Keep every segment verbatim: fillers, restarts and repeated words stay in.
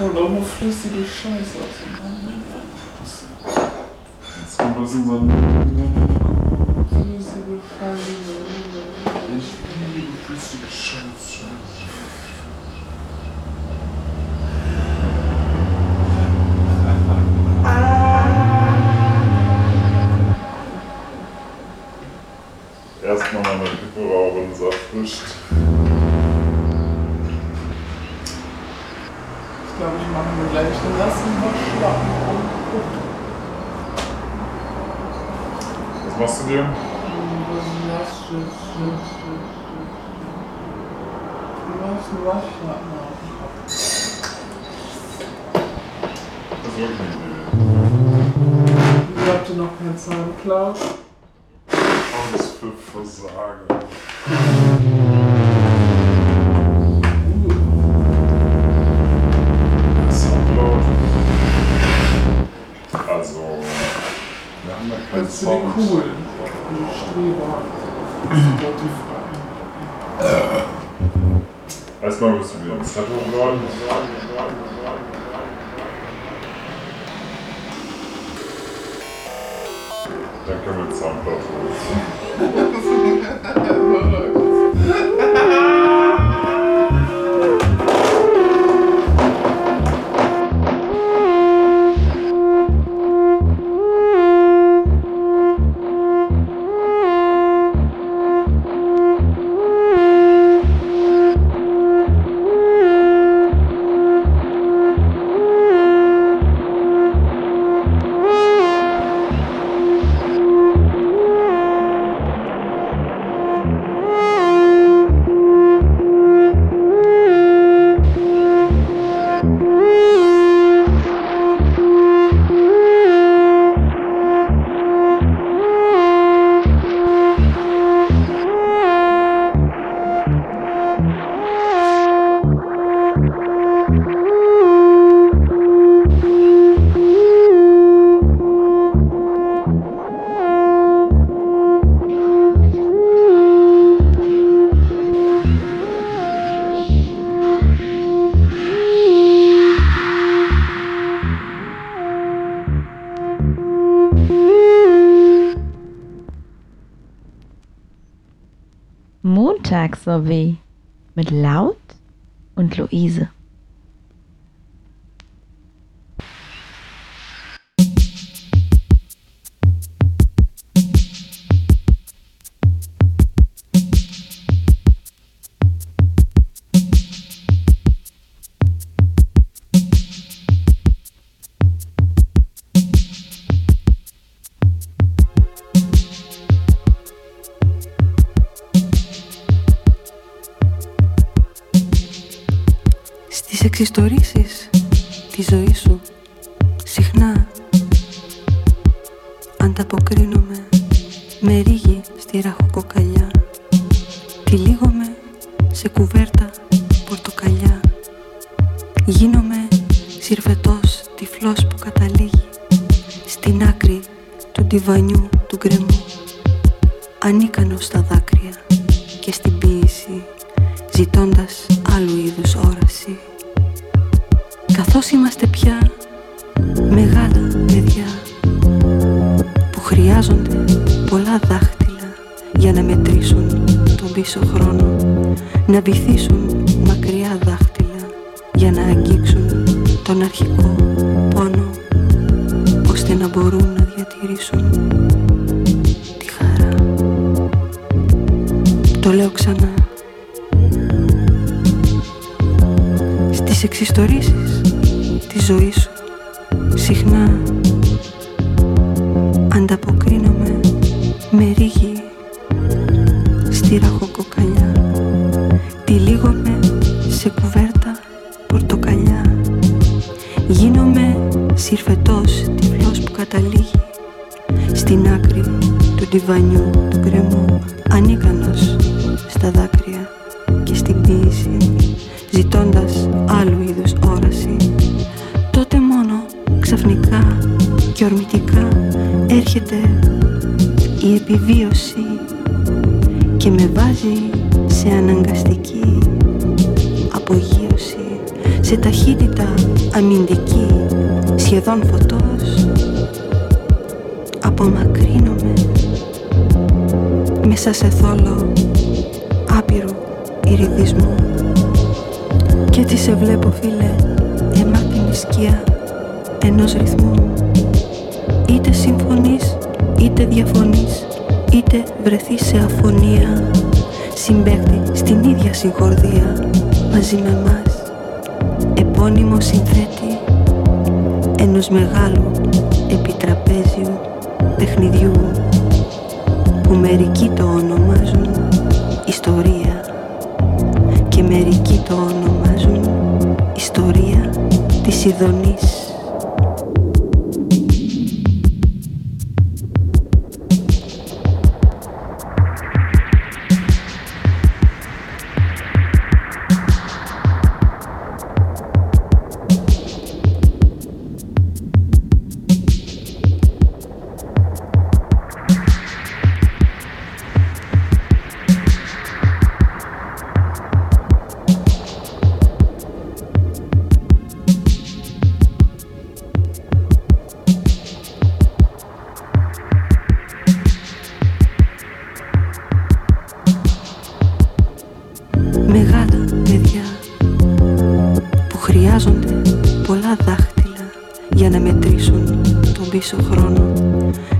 Kolomo flüssige Scheiße aus dem Jetzt kommt was in seinem Kolomo flüssige Scheiße. Ich liebe flüssige Scheiße. Erstmal meine Lippe rauchen, es erfrischt. Ich glaube, ich mache mir gleich den ersten Mal Schlappen. Was machst du dir? Du machst Das ist wirklich nicht mehr. Ich hatte noch kein Zahnklaus. Was für Versagen. Das ist cool. Die Streber. Spotify. Erstmal musst du wieder ins Tattoo laden. Dann können wir den Soundcloud holen. Montagssorbet mit Laut und Luise. Στις εξιστορήσεις τη ζωή σου, συχνά ανταποκρίνομαι με ρίγη στη ραχοκοκαλιά. Τυλίγομαι σε κουβέρτα πορτοκαλιά. Γίνομαι συρβετός τυφλός που καταλήγει στην άκρη του ντιβανιού του γκρεμού. Ανίκανος στα δάκρυα και στην ποίηση, ζητώντας άλλου είδους όραση. Καθώς είμαστε πια μεγάλα παιδιά που χρειάζονται πολλά δάχτυλα για να μετρήσουν τον πίσω χρόνο, να βυθίσουν μακριά δάχτυλα για να αγγίξουν τον αρχικό πόνο, ώστε να μπορούν να διατηρήσουν τη χαρά. Το λέω ξανά. Στις εξιστορήσεις τη ζωή σου, συχνά ανταποκρίνομαι με ρίγη στη ραχοκοκαλιά. Τυλίγομαι σε κουβέρτα πορτοκαλιά. Γίνομαι συρφετός τυφλός που καταλήγει στην άκρη του ντιβανιού του γκρεμού, ανίκανος στα δάκρυα και στην ποίηση, ζητώντας άλλου είδους όραση. Τότε μόνο ξαφνικά και ορμητικά έρχεται η επιβίωση και με βάζει σε αναγκαστική απογείωση, σε ταχύτητα αμυντική, σχεδόν φωτός, απομακρύνομαι μέσα σε θόλο άπειρου ηριδισμού. Κι έτσι σε βλέπω, φίλε, γεμάτη σκιά ενός ρυθμού. Είτε συμφωνείς, είτε διαφωνείς, είτε βρεθείς σε αφωνία, συμπαίκτη στην ίδια συγχορδία μαζί με εμάς, επώνυμο συνθέτη ενός μεγάλου επιτραπέζιου παιχνιδιού που μερικοί το ονομάζουν ιστορία και μερικοί το ονομάζουν ιστορία της ειδονής.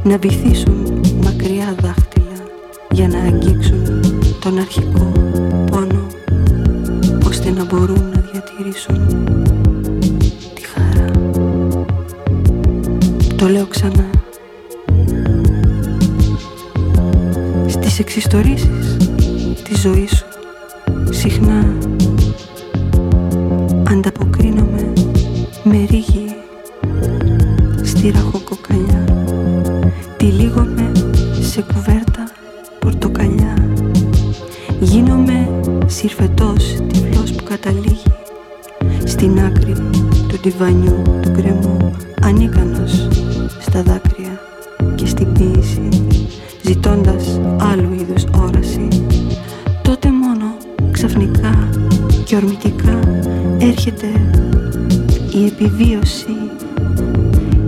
Να βυθίσουν μακριά δάχτυλα για να αγγίξουν τον αρχικό πόνο, ώστε να μπορούν να διατηρήσουν τη χαρά. Το λέω ξανά. Στις εξιστορήσεις της ζωής σου συχνά ανταποκρίνομαι με ρίγη στη ραχοκοκαλιά. Τυλίγομαι σε κουβέρτα πορτοκαλιά. Γίνομαι συρφετός, τυφλός που καταλήγει στην άκρη του τιβανιού, του κρεμού, ανίκανος στα δάκρυα και στην ποίηση, ζητώντας άλλου είδους όραση. Τότε μόνο ξαφνικά και ορμητικά έρχεται η επιβίωση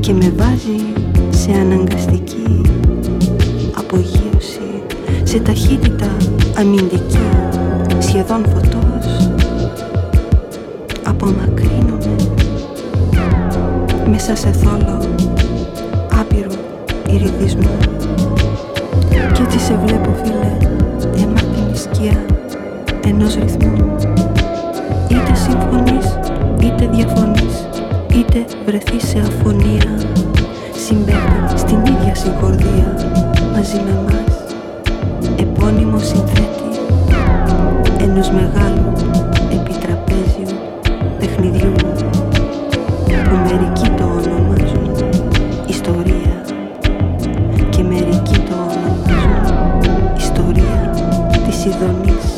και με βάζει σε αναγκαστική απογείωση, σε ταχύτητα αμυντική, σχεδόν φωτός, απομακρύνομαι μέσα σε θόλο άπειρου ηριδισμού. Κι έτσι σε βλέπω, φίλε, γεμάτη σκιά ενός ρυθμού. Είτε συμφωνείς, είτε διαφωνείς, είτε βρεθείς σε αφωνία, συμπέμπει στην ίδια συγχορδία μαζί με εμάς, επώνυμο συνθέτη ενός μεγάλου επιτραπέζιου παιχνιδιού που μερικοί το ονομάζουν ιστορία και μερικοί το ονομάζουν ιστορία της ειδονής.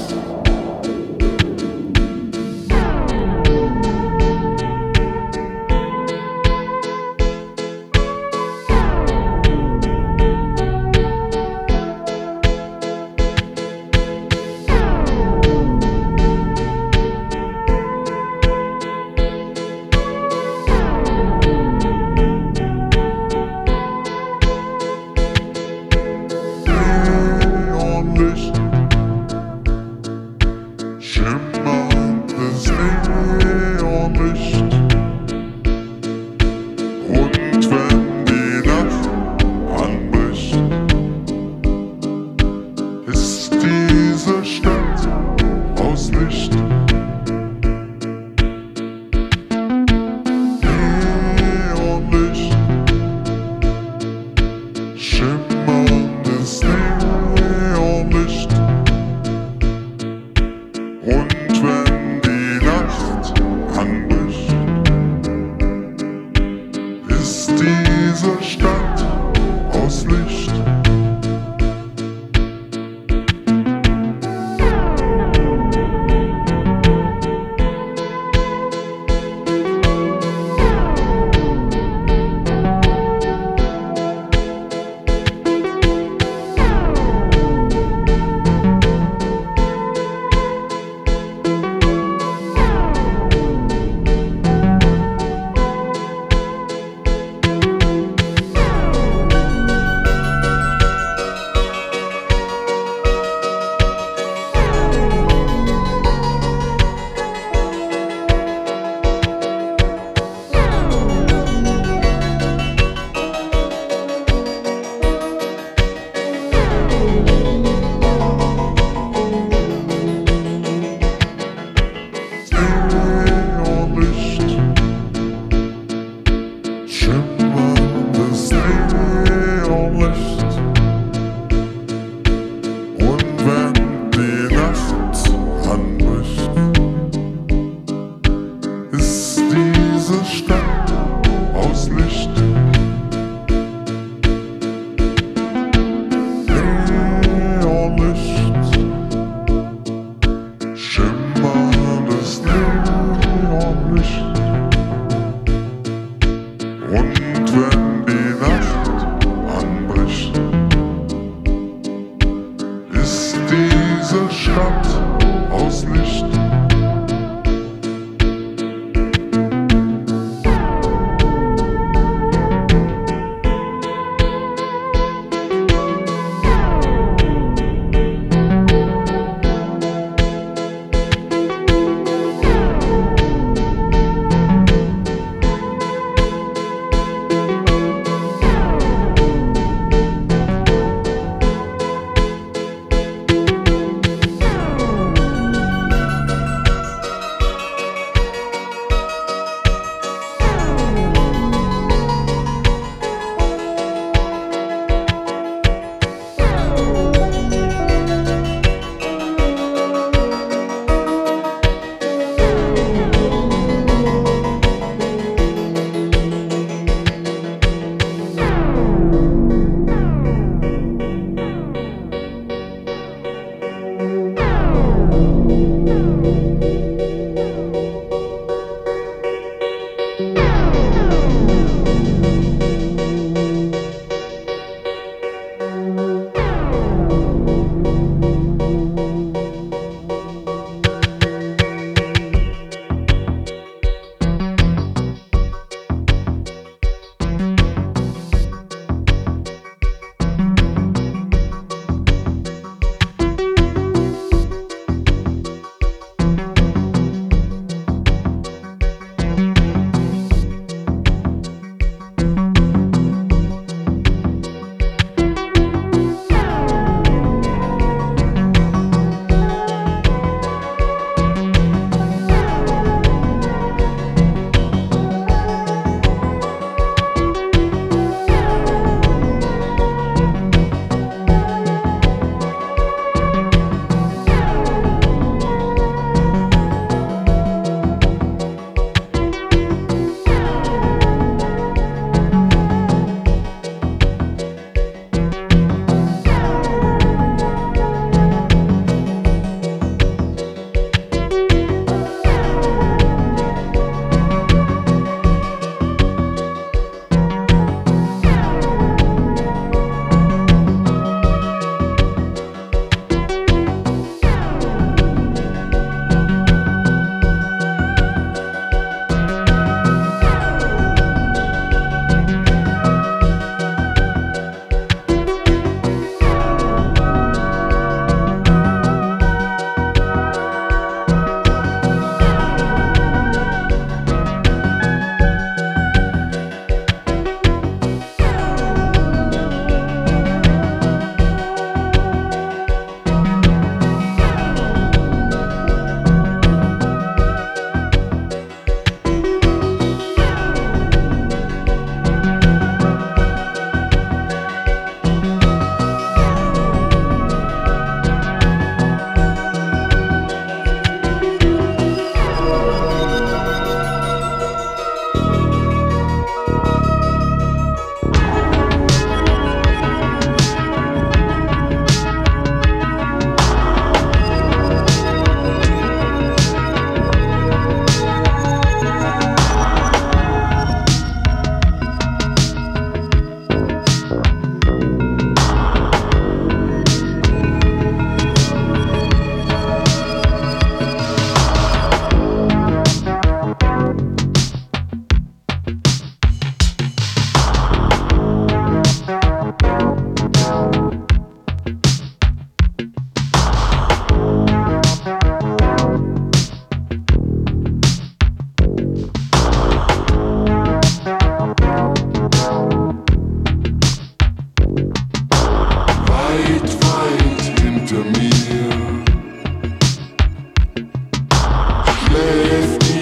We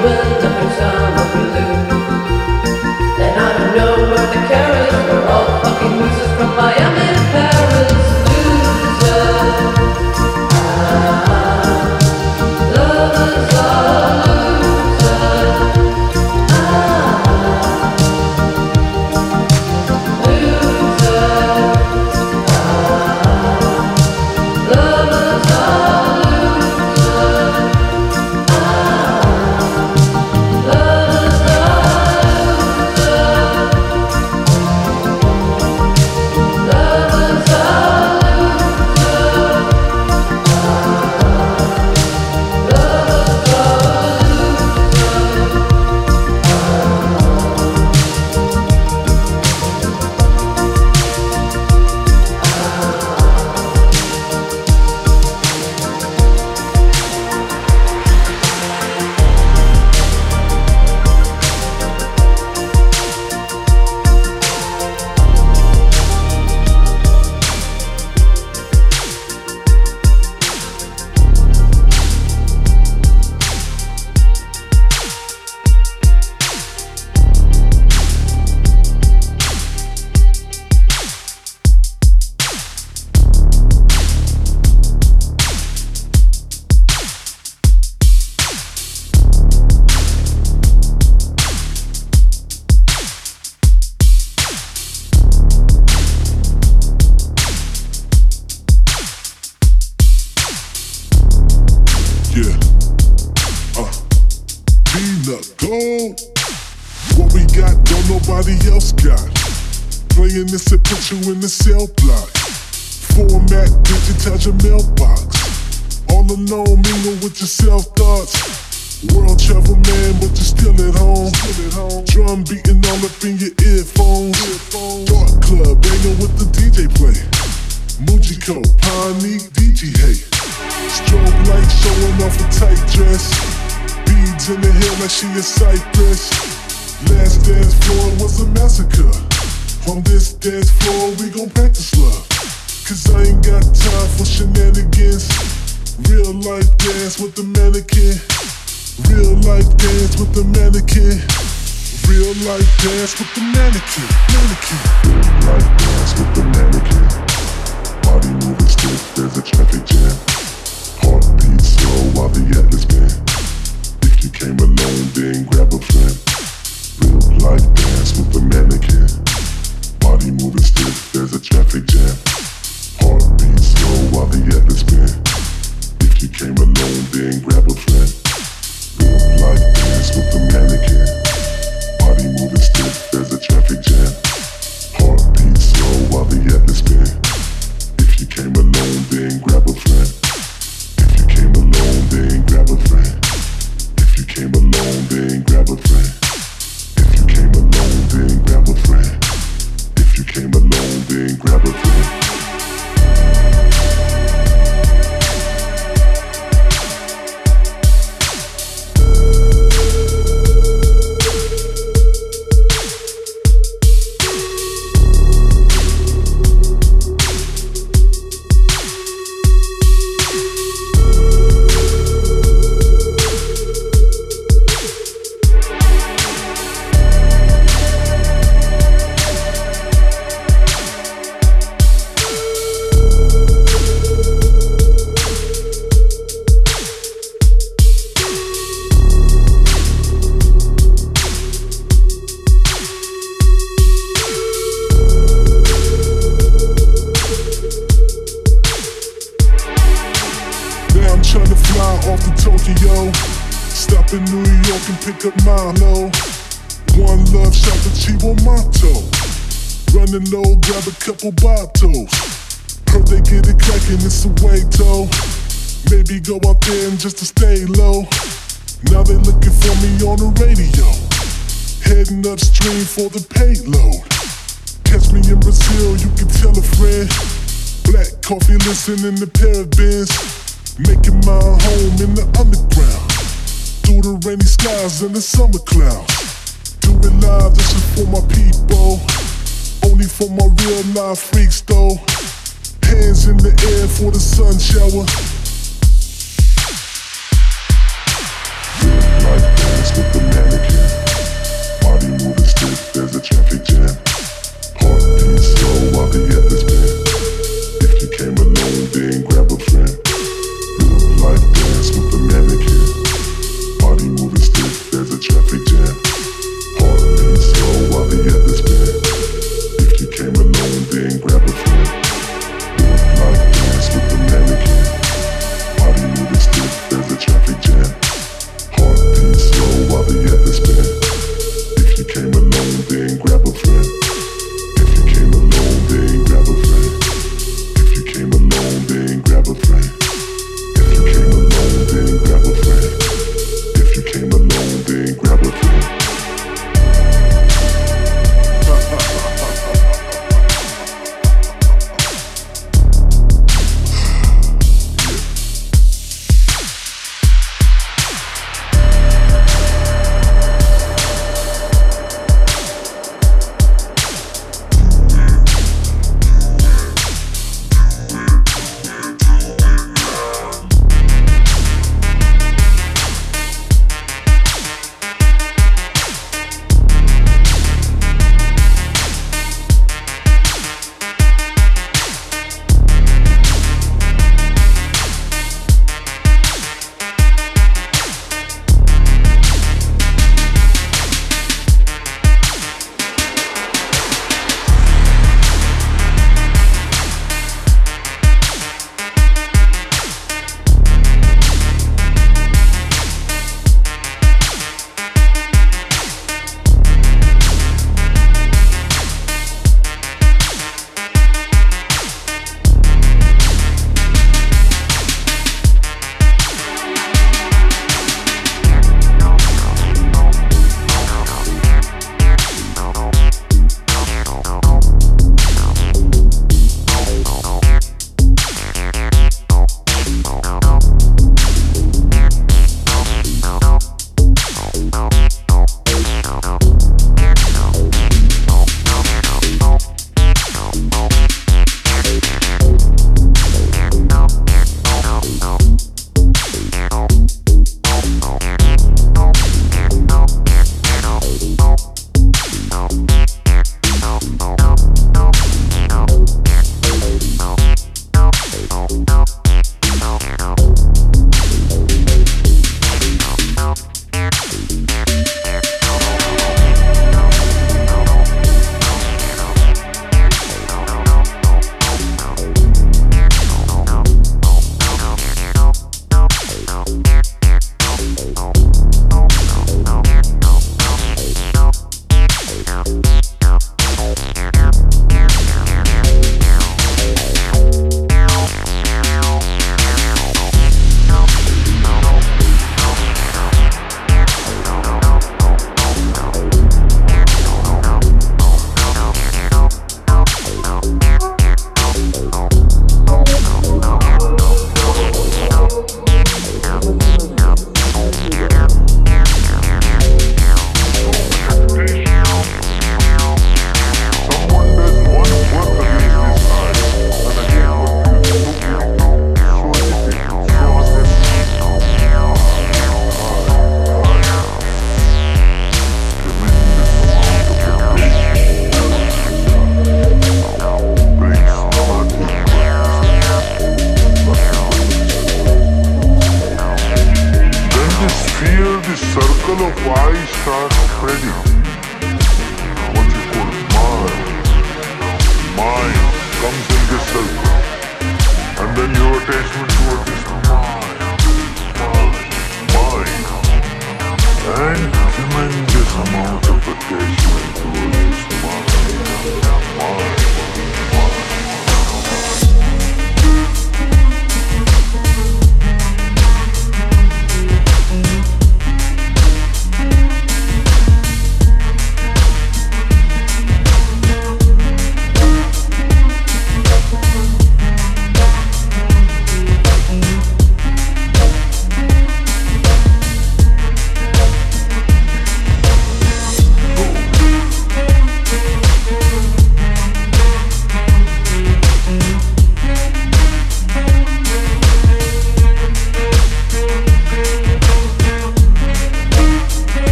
bertemu bersama blue. Then I don't know where the care is. We're all fucking losers from Miami to Paris. Losers. Ah, lovers are losers. Ah, losers. Ah, lovers are. In the parabens, making my home in the underground, through the rainy skies and the summer clouds. Do it live, this is for my people, only for my real life freaks though. Hands in the air for the sun shower. Real life dance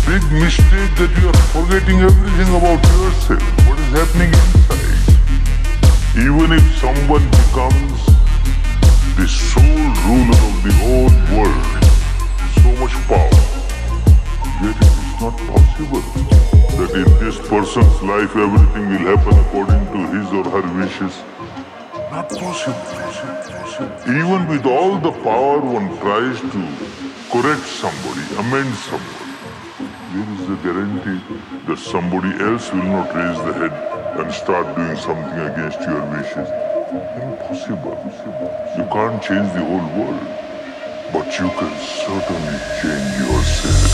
I big mistake that you are forgetting everything about yourself, what is happening inside. Even if someone becomes the sole ruler of the whole world, so much power, yet it is not possible that in this person's life everything will happen according to his or her wishes. Not possible. Even with all the power one tries to correct somebody, amend somebody, there is a guarantee that somebody else will not raise the head and start doing something against your wishes. Impossible. You can't change the whole world, but you can certainly change yourself.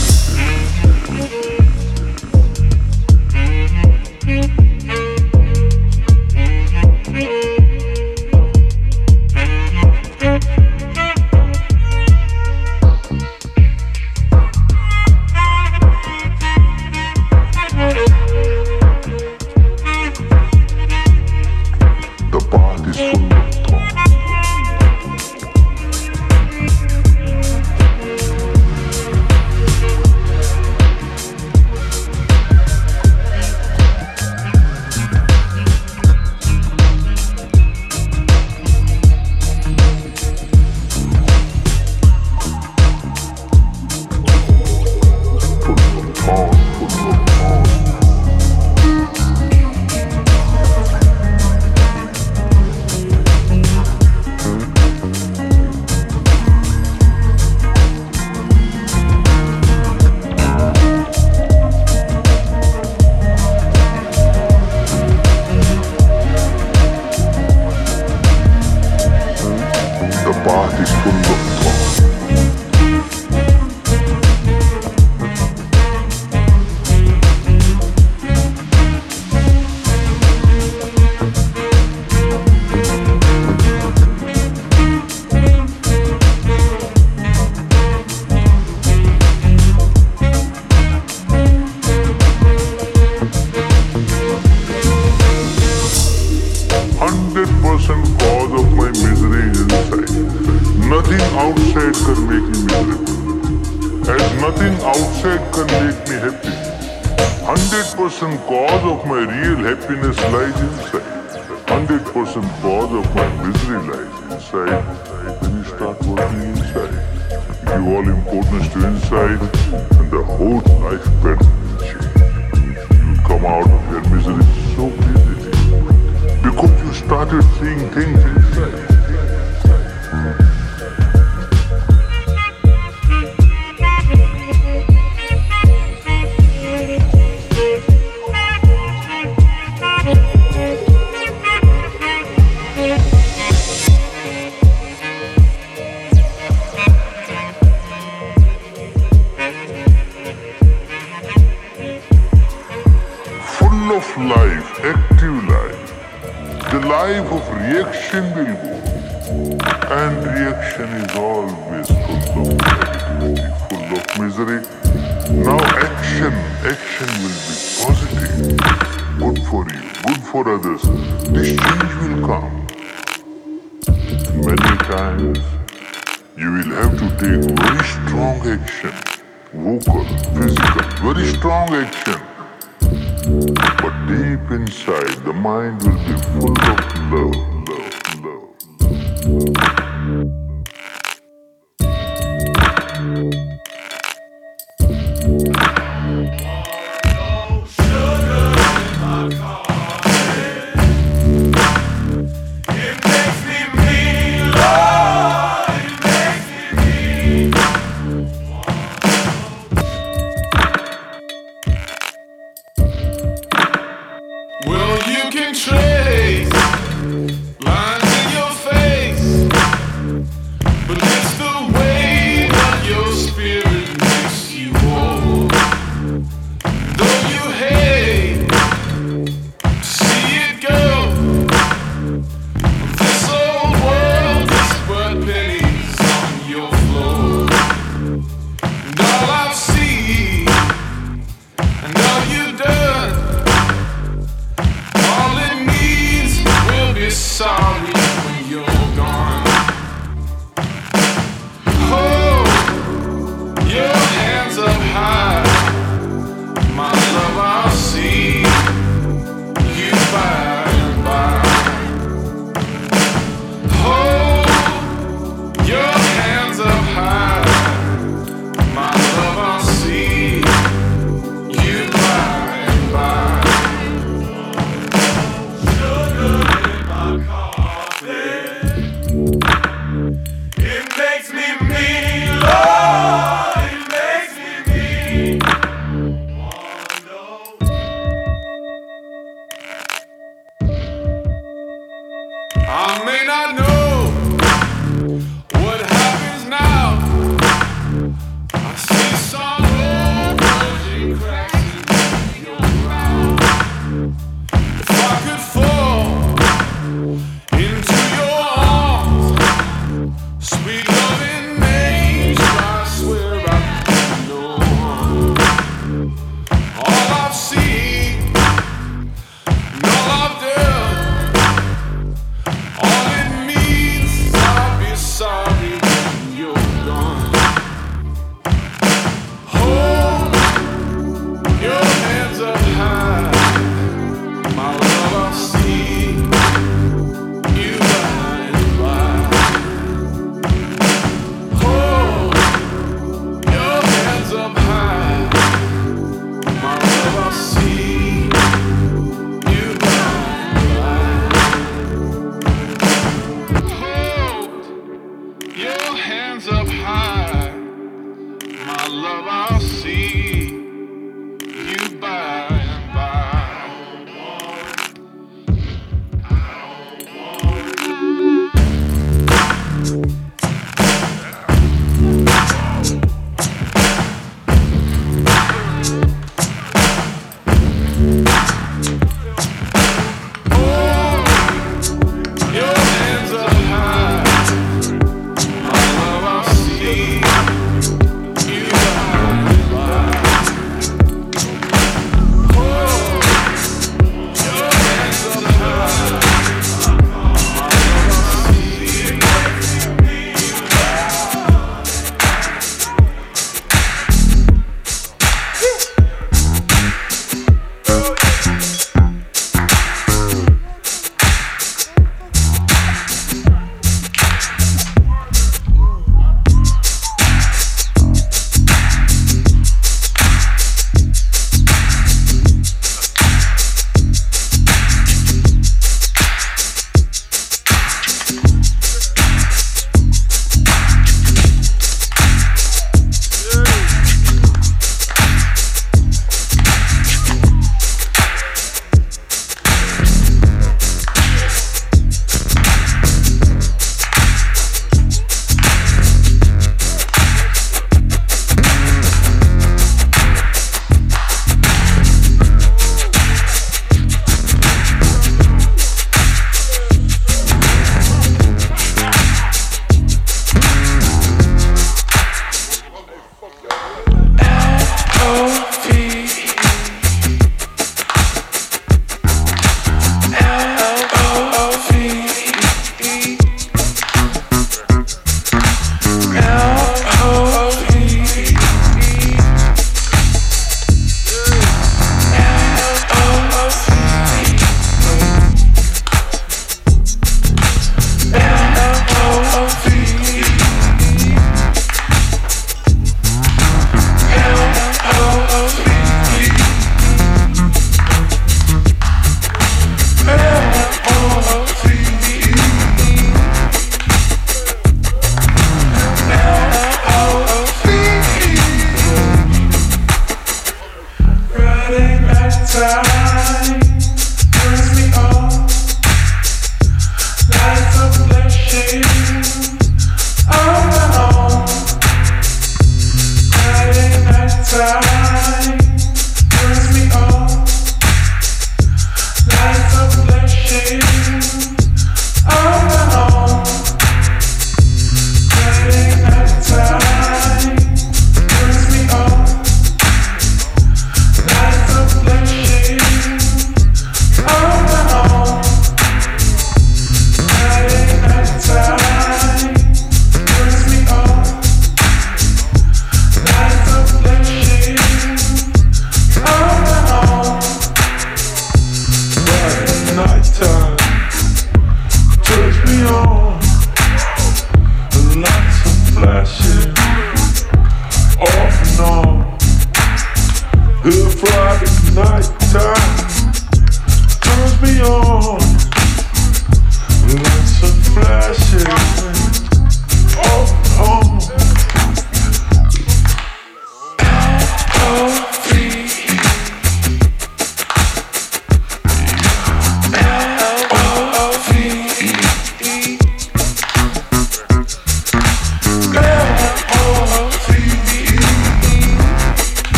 Hands up high.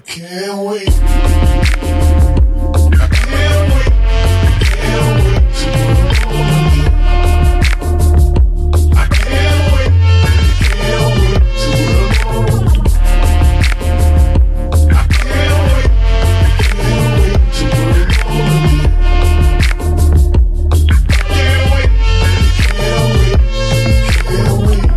I can't wait. I can't wait. I can't wait to go home. I can't wait. I can't wait to go home. I can't wait. I can't wait to go home. I can't wait. I can't wait. I can't wait. Stop.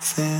Bye.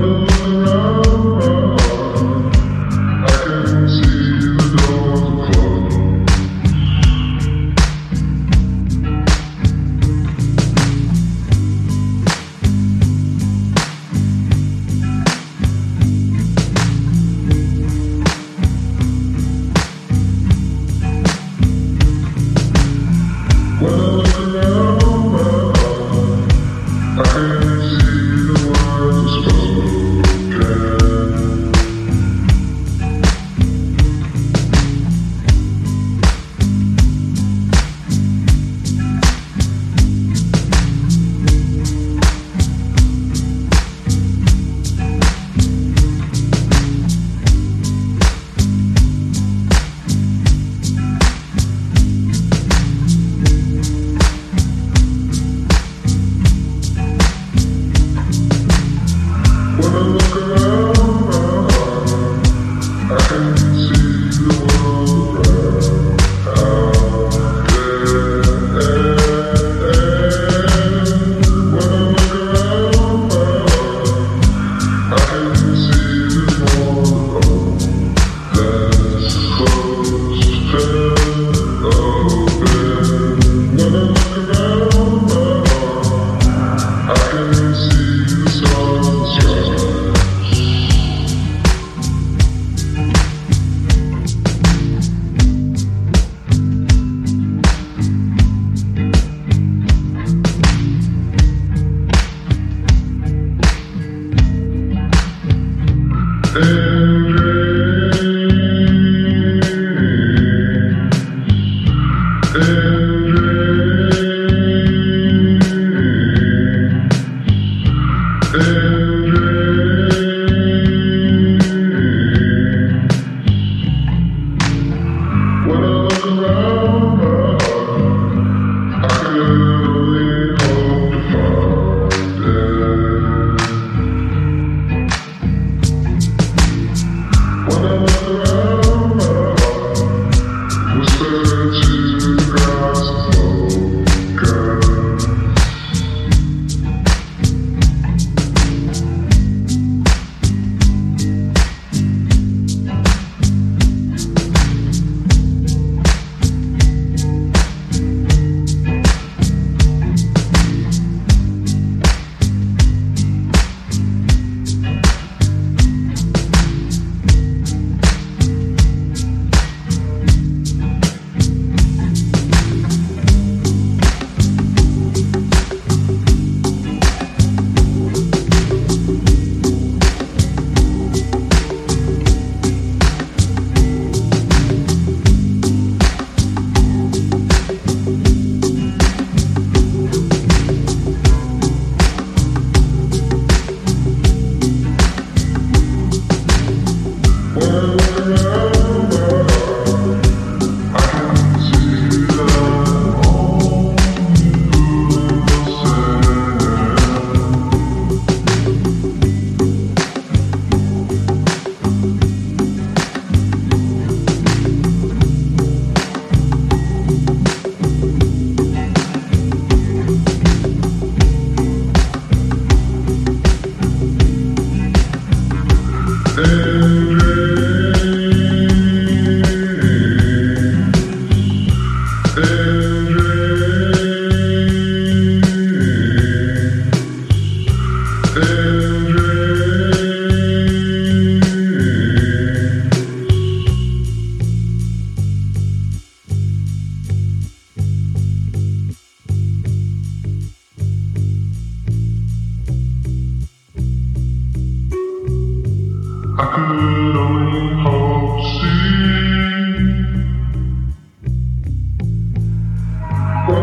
When I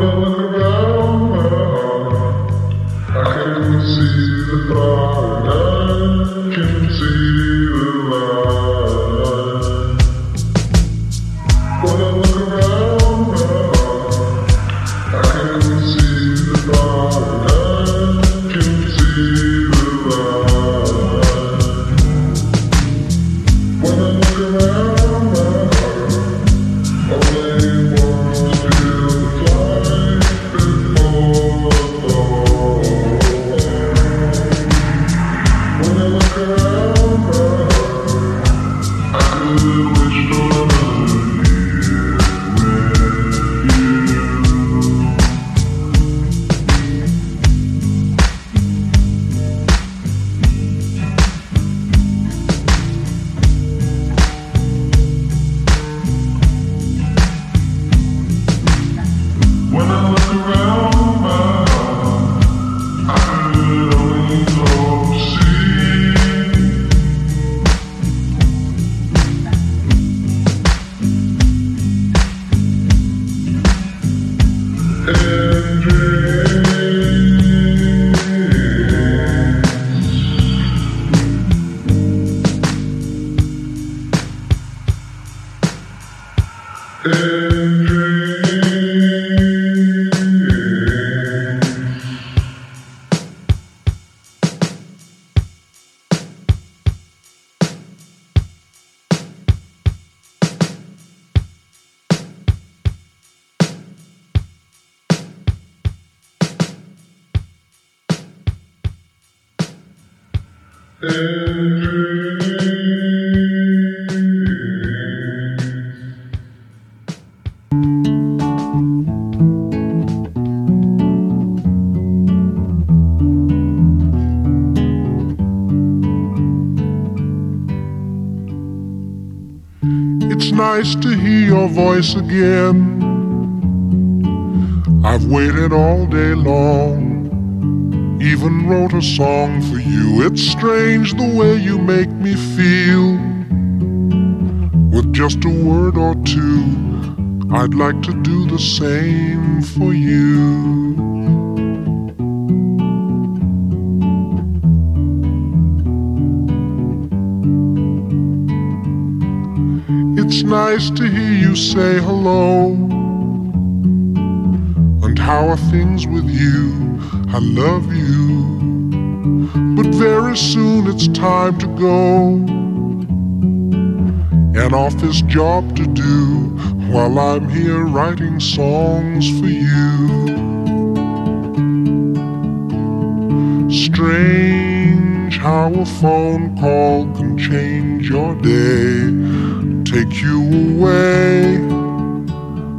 look It's nice to hear your voice again. I've waited all day long, even wrote a song for you. It's strange the way you make me feel. With just a word or two, I'd like to do the same for you. It's nice to hear you say hello. How are things with you? I love you. But very soon it's time to go. An office job to do while I'm here writing songs for you. Strange how a phone call can change your day, take you away,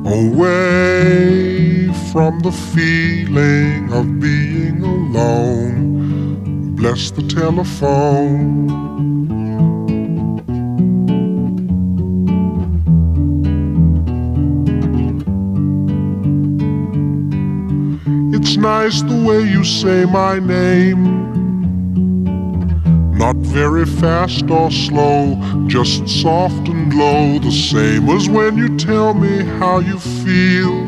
away from the feeling of being alone. Bless the telephone. It's nice the way you say my name. Not very fast or slow, just soft and low, the same as when you tell me how you feel.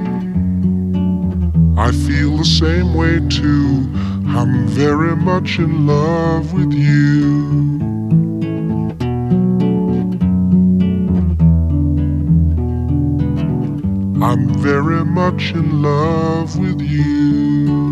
I feel the same way too. I'm very much in love with you. I'm very much in love with you.